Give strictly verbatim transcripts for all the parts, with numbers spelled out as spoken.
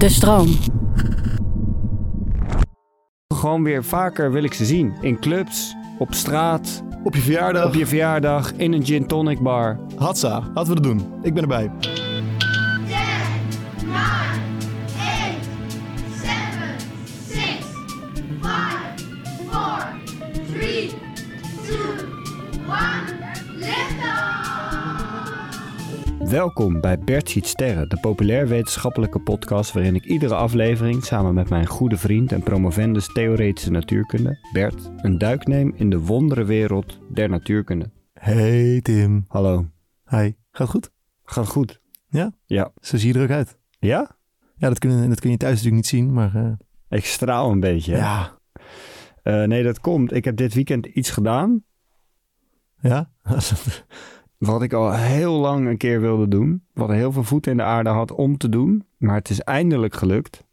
De Stroom. Gewoon weer vaker wil ik ze zien. In clubs, op straat. Op je verjaardag. Op je verjaardag, in een gin tonic bar. Hatsa, laten we dat doen. Ik ben erbij. Welkom bij Bert ziet sterren, de populair wetenschappelijke podcast waarin ik iedere aflevering samen met mijn goede vriend en promovendus theoretische natuurkunde, Bert, een duik neem in de wonderenwereld der natuurkunde. Hey Tim. Hallo. Hi. Gaat goed? Gaat goed. Ja? Ja. Zo zie je er ook uit. Ja? Ja, dat kun je, dat kun je thuis natuurlijk niet zien, maar... Uh... Ik straal een beetje. Hè? Ja. Uh, nee, dat komt. Ik heb dit weekend iets gedaan. Ja? Wat ik al heel lang een keer wilde doen. Wat heel veel voeten in de aarde had om te doen. Maar het is eindelijk gelukt.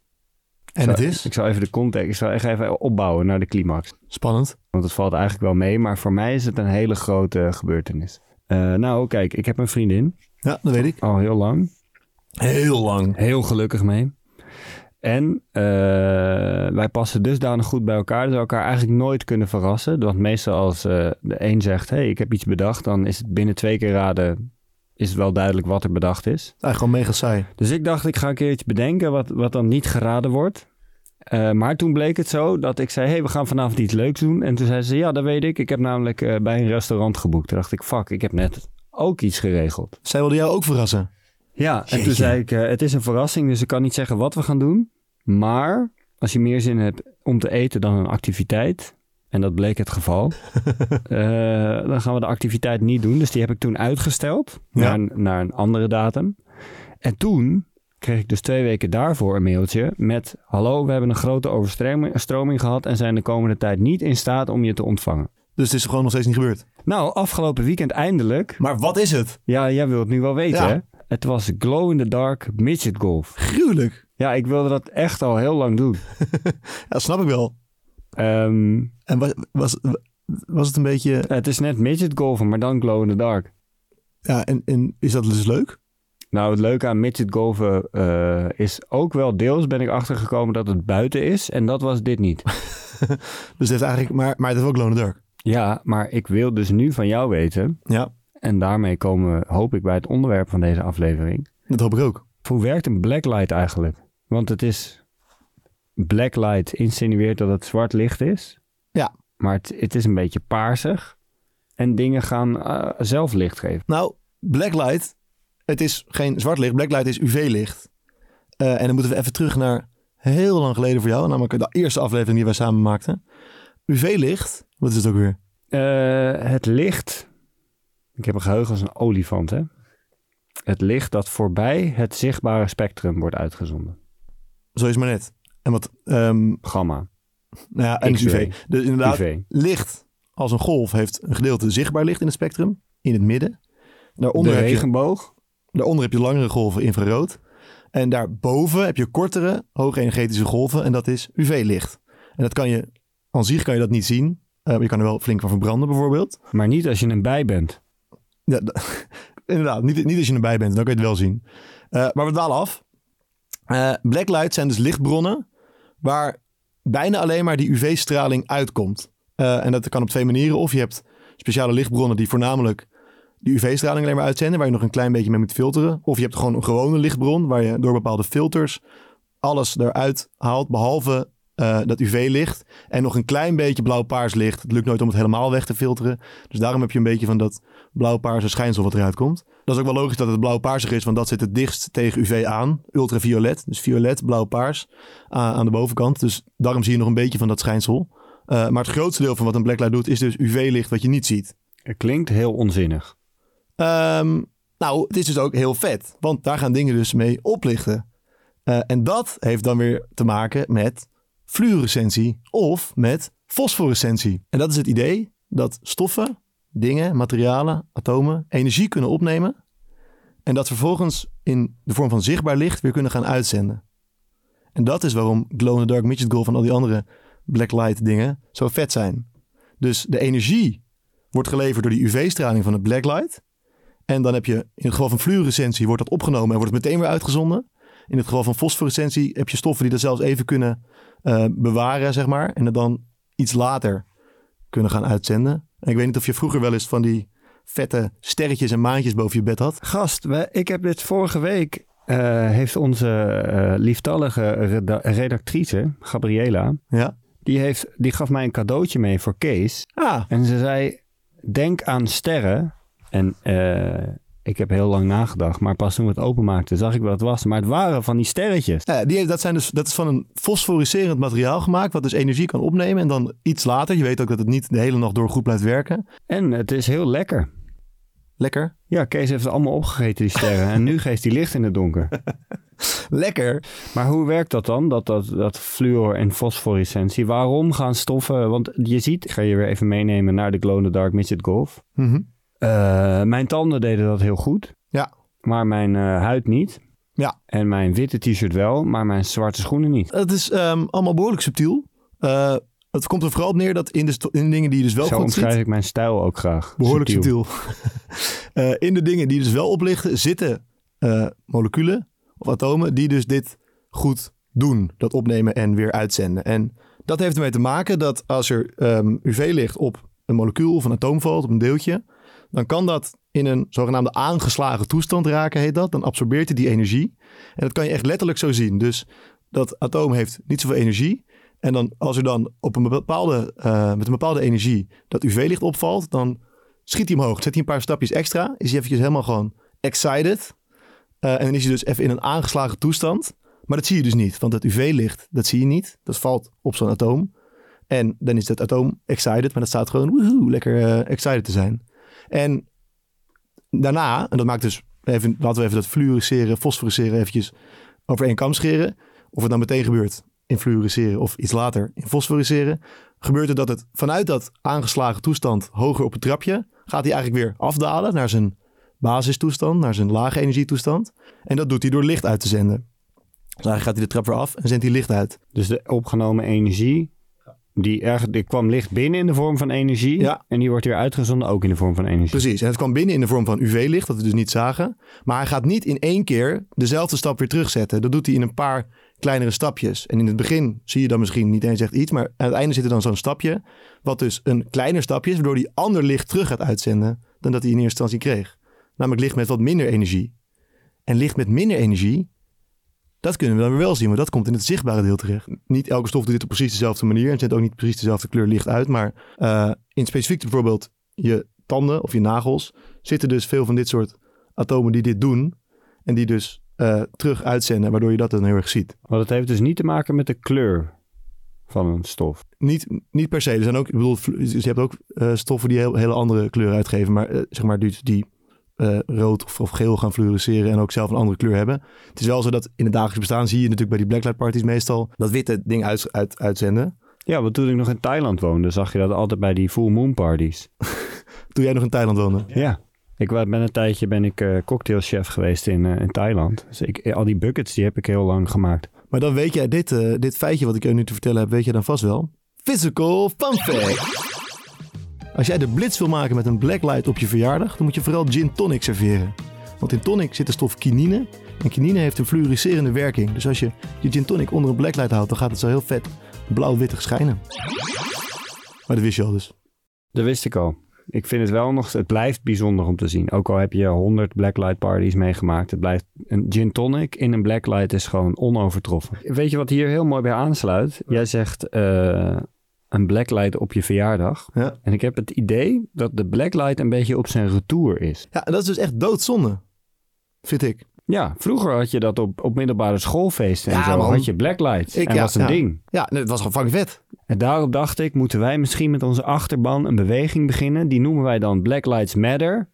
En zou, het is? Ik zal even de context. Ik zal echt even opbouwen naar de climax. Spannend. Want het valt eigenlijk wel mee. Maar voor mij is het een hele grote gebeurtenis. Uh, nou, kijk. Ik heb een vriendin. Ja, dat weet ik. Al heel lang. Heel lang. Heel gelukkig mee. En uh, wij passen dusdanig goed bij elkaar dat we elkaar eigenlijk nooit kunnen verrassen. Want meestal als uh, de een zegt, hé, hey, ik heb iets bedacht, dan is het binnen twee keer raden, is het wel duidelijk wat er bedacht is. Eigenlijk gewoon mega saai. Dus ik dacht, ik ga een keer iets bedenken wat, wat dan niet geraden wordt. Uh, maar toen bleek het zo dat ik zei, hé, hey, we gaan vanavond iets leuks doen. En toen zei ze, ja, dat weet ik. Ik heb namelijk uh, bij een restaurant geboekt. Toen dacht ik, fuck, ik heb net ook iets geregeld. Zij wilde jou ook verrassen? Ja, en Jeetje. Toen zei ik, uh, het is een verrassing, dus ik kan niet zeggen wat we gaan doen. Maar als je meer zin hebt om te eten dan een activiteit, en dat bleek het geval, uh, dan gaan we de activiteit niet doen. Dus die heb ik toen uitgesteld ja. naar, een, naar een andere datum. En toen kreeg ik dus twee weken daarvoor een mailtje met, hallo, we hebben een grote overstroming gehad en zijn de komende tijd niet in staat om je te ontvangen. Dus het is gewoon nog steeds niet gebeurd? Nou, afgelopen weekend eindelijk. Maar wat is het? Ja, jij wilt het nu wel weten, ja. hè? Het was glow-in-the-dark midget golf. Gruwelijk. Ja, ik wilde dat echt al heel lang doen. Ja, snap ik wel. Um, en was, was, was het een beetje... Het is net midget golfen, maar dan glow-in-the-dark. Ja, en, en is dat dus leuk? Nou, het leuke aan midget golven uh, is ook wel deels ben ik achtergekomen dat het buiten is. En dat was dit niet. Dus het is eigenlijk... Maar, maar het is wel glow-in-the-dark. Ja, maar ik wil dus nu van jou weten... Ja. En daarmee komen we, hoop ik, bij het onderwerp van deze aflevering. Dat hoop ik ook. Hoe werkt een blacklight eigenlijk? Want het is... Blacklight insinueert dat het zwart licht is. Ja. Maar het, het is een beetje paarsig. En dingen gaan uh, zelf licht geven. Nou, blacklight... Het is geen zwart licht. Blacklight is U V-licht. Uh, en dan moeten we even terug naar heel lang geleden voor jou. Namelijk de eerste aflevering die wij samen maakten. U V-licht. Wat is het ook weer? Uh, het licht... Ik heb een geheugen als een olifant, hè? Het licht dat voorbij het zichtbare spectrum wordt uitgezonden. Zo is maar net. En wat... Um, Gamma. Nou ja, en U V. Dus inderdaad, U V. Licht als een golf heeft een gedeelte zichtbaar licht in het spectrum. In het midden. Daaronder de regenboog. Heb je, daaronder heb je langere golven, infrarood. En daarboven heb je kortere, hoogenergetische golven. En dat is U V-licht. En dat kan je... Aan zich kan je dat niet zien. Uh, je kan er wel flink van verbranden, bijvoorbeeld. Maar niet als je een bij bent. Ja, d- inderdaad, niet, niet als je erbij bent, dan kun je het wel zien. Uh, maar we dwalen af. Uh, blacklight zijn dus lichtbronnen waar bijna alleen maar die U V-straling uitkomt. Uh, en dat kan op twee manieren. Of je hebt speciale lichtbronnen die voornamelijk die U V-straling alleen maar uitzenden, waar je nog een klein beetje mee moet filteren. Of je hebt gewoon een gewone lichtbron waar je door bepaalde filters alles eruit haalt, behalve uh, dat U V-licht. En nog een klein beetje blauw-paars licht. Het lukt nooit om het helemaal weg te filteren. Dus daarom heb je een beetje van dat blauw-paarse schijnsel wat eruit komt. Dat is ook wel logisch dat het blauw-paarsig is, want dat zit het dichtst tegen U V aan. Ultraviolet, dus violet, blauw-paars uh, aan de bovenkant. Dus daarom zie je nog een beetje van dat schijnsel. Uh, maar het grootste deel van wat een blacklight doet, is dus U V-licht wat je niet ziet. Het klinkt heel onzinnig. Um, nou, het is dus ook heel vet, want daar gaan dingen dus mee oplichten. Uh, en dat heeft dan weer te maken met fluorescentie of met fosforescentie. En dat is het idee dat stoffen... dingen, materialen, atomen, energie kunnen opnemen. En dat vervolgens in de vorm van zichtbaar licht weer kunnen gaan uitzenden. En dat is waarom glow-in-the-dark midget golf en al die andere blacklight dingen zo vet zijn. Dus de energie wordt geleverd door die U V-straling van het blacklight. En dan heb je in het geval van fluorescentie wordt dat opgenomen en wordt het meteen weer uitgezonden. In het geval van fosforescentie heb je stoffen die dat zelfs even kunnen uh, bewaren, zeg maar. En dat dan iets later kunnen gaan uitzenden. En ik weet niet of je vroeger wel eens van die vette sterretjes en maantjes boven je bed had. Gast, ik heb dit vorige week... Uh, heeft onze uh, lieftallige reda- redactrice, Gabriela... Ja. Die, heeft, die gaf mij een cadeautje mee voor Kees. Ah. En ze zei, denk aan sterren. En uh, ik heb heel lang nagedacht, maar pas toen we het openmaakten... zag ik wat het was, maar het waren van die sterretjes. Ja, die, dat, zijn dus, dat is van een fosforiserend materiaal gemaakt... wat dus energie kan opnemen en dan iets later... je weet ook dat het niet de hele nacht door goed blijft werken. En het is heel lekker. Lekker? Ja, Kees heeft het allemaal opgegeten, die sterren. En nu geeft hij licht in het donker. Lekker. Maar hoe werkt dat dan, dat, dat, dat fluor en fosforescentie? Waarom gaan stoffen... Want je ziet, ik ga je weer even meenemen naar de glow-in-the-dark midget golf. Mm-hmm. Uh, mijn tanden deden dat heel goed. Ja. Maar mijn uh, huid niet. Ja. En mijn witte t-shirt wel, maar mijn zwarte schoenen niet. Het is um, allemaal behoorlijk subtiel. Uh, het komt er vooral op neer dat in de, sto- in de dingen die je dus wel goed ziet... Zo omschrijf ik mijn stijl ook graag. Behoorlijk subtiel. subtiel. uh, in de dingen die dus wel oplichten zitten uh, moleculen... of atomen die dus dit goed doen. Dat opnemen en weer uitzenden. En dat heeft ermee te maken dat als er um, U V-licht op een molecuul of een atoom valt, op een deeltje, dan kan dat in een zogenaamde aangeslagen toestand raken, heet dat. Dan absorbeert hij die energie. En dat kan je echt letterlijk zo zien. Dus dat atoom heeft niet zoveel energie. En dan als er dan op een bepaalde, uh, met een bepaalde energie dat U V-licht opvalt, dan schiet hij omhoog. Zet hij een paar stapjes extra. Is hij eventjes helemaal gewoon excited. Uh, en dan is hij dus even in een aangeslagen toestand. Maar dat zie je dus niet. Want het U V-licht, dat zie je niet. Dat valt op zo'n atoom. En dan is dat atoom excited. Maar dat staat gewoon woehoe, lekker uh, excited te zijn. En daarna, en dat maakt dus... Even, laten we even dat fluoresceren, fosforesceren eventjes over één kam scheren. Of het dan meteen gebeurt in fluoresceren of iets later in fosforesceren. Gebeurt er dat het vanuit dat aangeslagen toestand hoger op het trapje... gaat hij eigenlijk weer afdalen naar zijn... basistoestand, naar zijn lage energietoestand. En dat doet hij door licht uit te zenden. Dus eigenlijk gaat hij de trap weer af en zendt hij licht uit. Dus de opgenomen energie, die er, er kwam licht binnen in de vorm van energie... Ja. En die wordt weer uitgezonden ook in de vorm van energie. Precies, en het kwam binnen in de vorm van U V-licht, dat we dus niet zagen. Maar hij gaat niet in één keer dezelfde stap weer terugzetten. Dat doet hij in een paar kleinere stapjes. En in het begin zie je dan misschien niet eens echt iets... maar aan het einde zit er dan zo'n stapje... wat dus een kleiner stapje is, waardoor hij ander licht terug gaat uitzenden... dan dat hij in eerste instantie kreeg. Namelijk licht met wat minder energie. En licht met minder energie, dat kunnen we dan weer wel zien. Maar dat komt in het zichtbare deel terecht. Niet elke stof doet dit op precies dezelfde manier. En zet ook niet precies dezelfde kleur licht uit. Maar uh, in specifiek bijvoorbeeld je tanden of je nagels... zitten dus veel van dit soort atomen die dit doen. En die dus uh, terug uitzenden, waardoor je dat dan heel erg ziet. Maar dat heeft dus niet te maken met de kleur van een stof. Niet, niet per se. Er zijn ook, ik bedoel, je hebt ook uh, stoffen die heel, hele andere kleur uitgeven. Maar uh, zeg maar die... die Uh, rood of, of geel gaan fluoresceren en ook zelf een andere kleur hebben. Het is wel zo dat in het dagelijks bestaan zie je natuurlijk bij die blacklight parties meestal dat witte ding uit, uit, uitzenden. Ja, want toen ik nog in Thailand woonde, zag je dat altijd bij die full moon parties. Toen jij nog in Thailand woonde? Ja, ja. Ik ben een tijdje ben ik uh, cocktailchef geweest in, uh, in Thailand. Dus ik, al die buckets die heb ik heel lang gemaakt. Maar dan weet jij dit, uh, dit feitje wat ik je nu te vertellen heb, weet je dan vast wel. Physical fun fact. Als jij de blitz wil maken met een blacklight op je verjaardag... dan moet je vooral gin tonic serveren. Want in tonic zit de stof kinine. En kinine heeft een fluoriserende werking. Dus als je je gin tonic onder een blacklight houdt... dan gaat het zo heel vet blauw-wittig schijnen. Maar dat wist je al dus. Dat wist ik al. Ik vind het wel nog... Het blijft bijzonder om te zien. Ook al heb je honderd blacklight parties meegemaakt. Het blijft een gin tonic in een blacklight is gewoon onovertroffen. Weet je wat hier heel mooi bij aansluit? Jij zegt... Uh... een blacklight op je verjaardag. Ja. En ik heb het idee dat de blacklight een beetje op zijn retour is. Ja, dat is dus echt doodzonde, vind ik. Ja, vroeger had je dat op, op middelbare schoolfeesten ja, en zo. Man. Had je blacklight. Ik, en ja, was een ja. ding. Ja, dat was gewoon fucking vet. En daarop dacht ik, moeten wij misschien met onze achterban een beweging beginnen. Die noemen wij dan Black Lives Matter.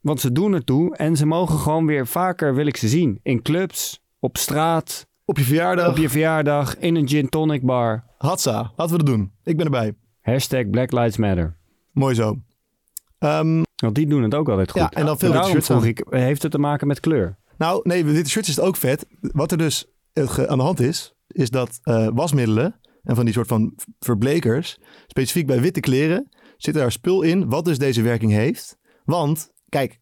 Want ze doen het toe en ze mogen gewoon weer vaker, wil ik ze zien. In clubs, op straat. Op je verjaardag. Op je verjaardag, in een gin tonic bar. Hatsa, laten we dat doen. Ik ben erbij. Hashtag Black Lives Matter. Mooi zo. Um, Want die doen het ook altijd goed. Ja, en dan veel en daarom vroeg ik, heeft het te maken met kleur? Nou, nee, dit shirt is het ook vet. Wat er dus aan de hand is, is dat uh, wasmiddelen en van die soort van verblekers, specifiek bij witte kleren, zit daar spul in wat dus deze werking heeft. Want, kijk,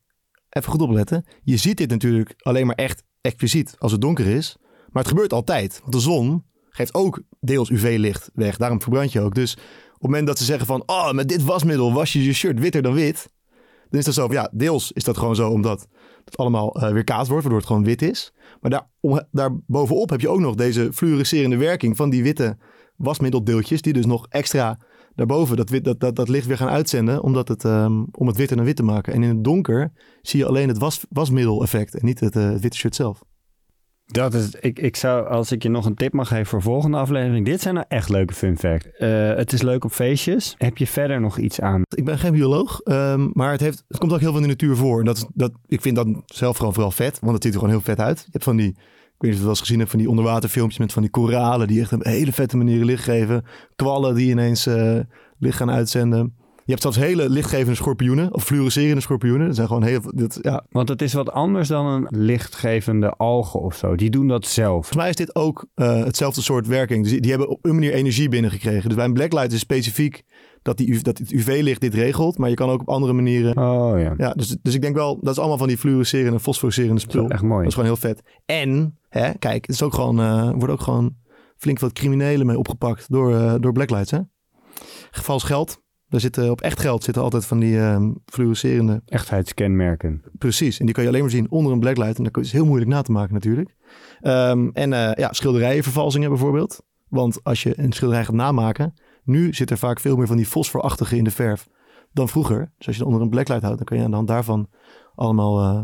even goed opletten. Je ziet dit natuurlijk alleen maar echt expliciet als het donker is. Maar het gebeurt altijd. Want de zon geeft ook deels U V-licht weg. Daarom verbrand je ook. Dus op het moment dat ze zeggen van... oh, met dit wasmiddel was je je shirt witter dan wit. Dan is dat zo. Ja, deels is dat gewoon zo omdat het allemaal uh, weer kaatst wordt. Waardoor het gewoon wit is. Maar daar, om, daar bovenop heb je ook nog deze fluorescerende werking van die witte wasmiddeldeeltjes. Die dus nog extra daarboven dat, wit, dat, dat, dat licht weer gaan uitzenden. Omdat het, um, om het witter dan wit te maken. En in het donker zie je alleen het was, wasmiddel-effect. En niet het, uh, het witte shirt zelf. Dat is, ik, ik zou, als ik je nog een tip mag geven voor de volgende aflevering. Dit zijn nou echt leuke fun facts. Uh, het is leuk op feestjes. Heb je verder nog iets aan? Ik ben geen bioloog, um, maar het, heeft, het komt ook heel veel in de natuur voor. En dat is, dat, ik vind dat zelf gewoon vooral vet, want het ziet er gewoon heel vet uit. Je hebt van die, ik weet niet of je het wel eens gezien hebt, van die onderwaterfilmpjes met van die koralen die echt een hele vette manier licht geven. Kwallen die ineens uh, licht gaan uitzenden. Je hebt zelfs hele lichtgevende schorpioenen of fluorescerende schorpioenen. Dat zijn gewoon heel, dat, ja. Want het is wat anders dan een lichtgevende algen of zo. Die doen dat zelf. Volgens mij is dit ook uh, hetzelfde soort werking. Dus die, die hebben op een manier energie binnengekregen. Dus bij een blacklight is specifiek dat, die, dat het U V-licht dit regelt. Maar je kan ook op andere manieren... Oh ja. ja dus, dus ik denk wel, dat is allemaal van die fluorescerende en fosforescerende spul. Dat is echt mooi. Dat is gewoon heel vet. En, hè, kijk, het is ook gewoon, uh, wordt ook gewoon flink wat criminelen mee opgepakt door, uh, door blacklights. Hè? Vals geld. Daar zitten, op echt geld zitten altijd van die uh, fluorescerende... echtheidskenmerken. Precies. En die kan je alleen maar zien onder een blacklight. En dat is heel moeilijk na te maken natuurlijk. Um, en uh, ja, schilderijenvervalsingen bijvoorbeeld. Want als je een schilderij gaat namaken... nu zit er vaak veel meer van die fosforachtige in de verf dan vroeger. Dus als je het onder een blacklight houdt... dan kan je aan de hand daarvan allemaal... Uh,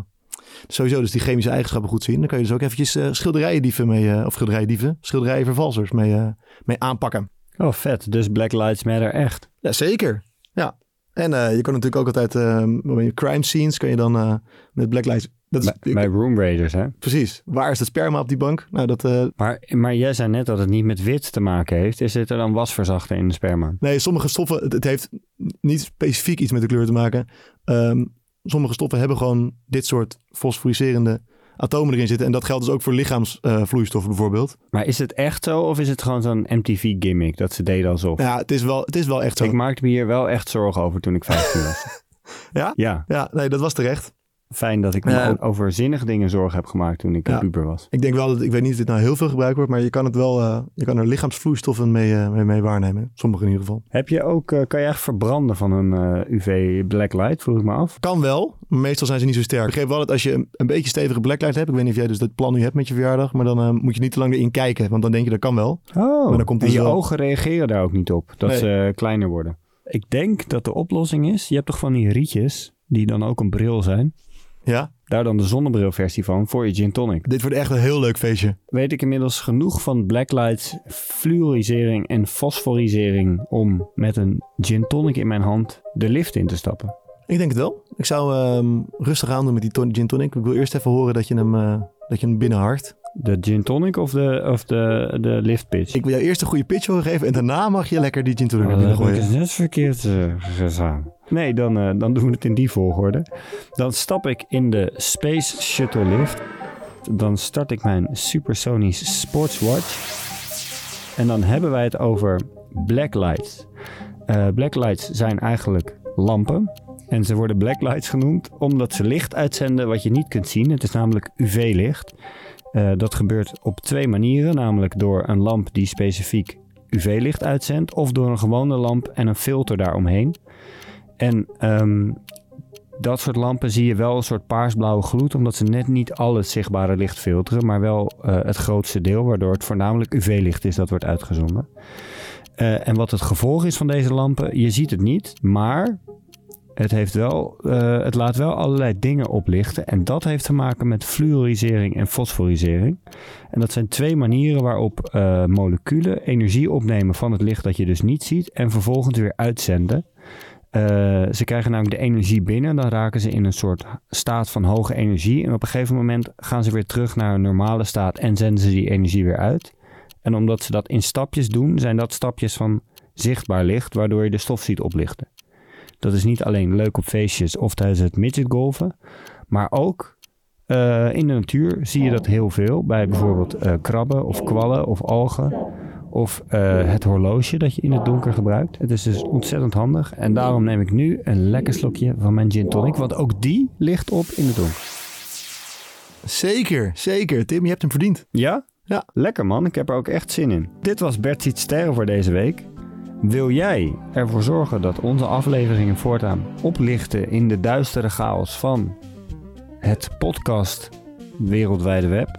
sowieso dus die chemische eigenschappen goed zien. Dan kan je dus ook eventjes uh, schilderijendieven mee... Uh, of schilderijendieven, schilderijenvervalsers mee, uh, mee aanpakken. Oh, vet. Dus black lights matter echt. Ja, zeker. Ja. En uh, je kan natuurlijk ook altijd... Uh, crime scenes kan je dan uh, met black lights... Dat is, bij, bij Room Raiders, hè? Precies. Waar is het sperma op die bank? Nou, dat, uh... maar, maar jij zei net dat het niet met wit te maken heeft. Is dit er dan wasverzachter in de sperma? Nee, sommige stoffen... Het, het heeft niet specifiek iets met de kleur te maken. Um, sommige stoffen hebben gewoon dit soort fosforiserende... atomen erin zitten. En dat geldt dus ook voor lichaamsvloeistoffen uh, bijvoorbeeld. Maar is het echt zo of is het gewoon zo'n M T V-gimmick dat ze deden alsof? Ja, het is wel, het is wel echt zo. Ik maakte me hier wel echt zorgen over toen ik vijftien was. Ja? Ja. Ja, nee, dat was terecht. Fijn dat ik me ja. over zinnige dingen zorgen heb gemaakt toen ik ja. puber was. Ik denk wel dat, ik weet niet of dit nou heel veel gebruikt wordt, maar je kan het wel, uh, je kan er lichaamsvloeistoffen mee, uh, mee, mee waarnemen. Sommige in ieder geval. Heb je ook, uh, kan je echt verbranden van een uh, U V-blacklight, vroeg ik me af? Kan wel, maar meestal zijn ze niet zo sterk. Ik begreep wel dat als je een, een beetje stevige blacklight hebt, ik weet niet of jij dus dat plan nu hebt met je verjaardag, maar dan uh, moet je niet te lang erin kijken, want dan denk je dat kan wel. Oh, maar dan komt en je wel... ogen reageren daar ook niet op, dat nee. ze uh, kleiner worden. Ik denk dat de oplossing is, je hebt toch van die rietjes, die dan ook een bril zijn. Ja. Daar dan de zonnebrilversie van voor je gin tonic. Dit wordt echt een heel leuk feestje. Weet ik inmiddels genoeg van blacklights, fluorisering en fosforisering om met een gin tonic in mijn hand de lift in te stappen? Ik denk het wel. Ik zou um, rustig aan doen met die ton- gin tonic. Ik wil eerst even horen dat je hem, uh, dat je hem binnenhart. De gin tonic of de, of de, de lift pitch? Ik wil jou eerst een goede pitch horen geven en daarna mag je lekker die gin tonic naar binnen gooien. Dat is net verkeerd uh, gegaan. Nee, dan, uh, dan doen we het in die volgorde. Dan stap ik in de Space Shuttle Lift. Dan start ik mijn Supersonisch Sportswatch. En dan hebben wij het over blacklights. Uh, blacklights zijn eigenlijk lampen. En ze worden blacklights genoemd omdat ze licht uitzenden wat je niet kunt zien. Het is namelijk U V-licht. Uh, dat gebeurt op twee manieren. Namelijk door een lamp die specifiek U V-licht uitzendt. Of door een gewone lamp en een filter daaromheen. En um, dat soort lampen zie je wel een soort paarsblauwe gloed, omdat ze net niet al het zichtbare licht filteren, maar wel uh, het grootste deel, waardoor het voornamelijk U V-licht is dat wordt uitgezonden. Uh, en wat het gevolg is van deze lampen, je ziet het niet, maar het, heeft wel, uh, het laat wel allerlei dingen oplichten. En dat heeft te maken met fluorisering en fosforisering. En dat zijn twee manieren waarop uh, moleculen energie opnemen van het licht dat je dus niet ziet en vervolgens weer uitzenden. Uh, ze krijgen namelijk de energie binnen, dan raken ze in een soort staat van hoge energie. En op een gegeven moment gaan ze weer terug naar een normale staat en zenden ze die energie weer uit. En omdat ze dat in stapjes doen, zijn dat stapjes van zichtbaar licht, waardoor je de stof ziet oplichten. Dat is niet alleen leuk op feestjes of tijdens het midgetgolven, maar ook uh, in de natuur zie je dat heel veel. Bij bijvoorbeeld uh, krabben of kwallen of algen. Of uh, het horloge dat je in het donker gebruikt. Het is dus ontzettend handig. En daarom neem ik nu een lekker slokje van mijn gin tonic. Want ook die ligt op in het donker. Zeker, zeker. Tim, je hebt hem verdiend. Ja? Ja. Lekker man, ik heb er ook echt zin in. Dit was Bert ziet sterren voor deze week. Wil jij ervoor zorgen dat onze afleveringen voortaan oplichten in de duistere chaos van het podcast Wereldwijde Web?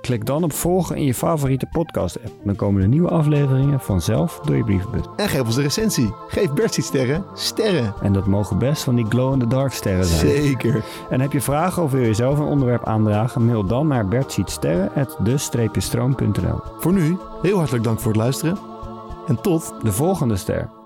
Klik dan op volgen in je favoriete podcast-app. Dan komen de nieuwe afleveringen vanzelf door je brievenbus. En geef ons een recensie. Geef Bert ziet sterren sterren. En dat mogen best van die glow-in-the-dark sterren zijn. Zeker. En heb je vragen of wil je zelf een onderwerp aandragen? Mail dan naar bert ziet sterren apenstaartje de streepje stroom punt n l. Voor nu, heel hartelijk dank voor het luisteren. En tot de volgende ster.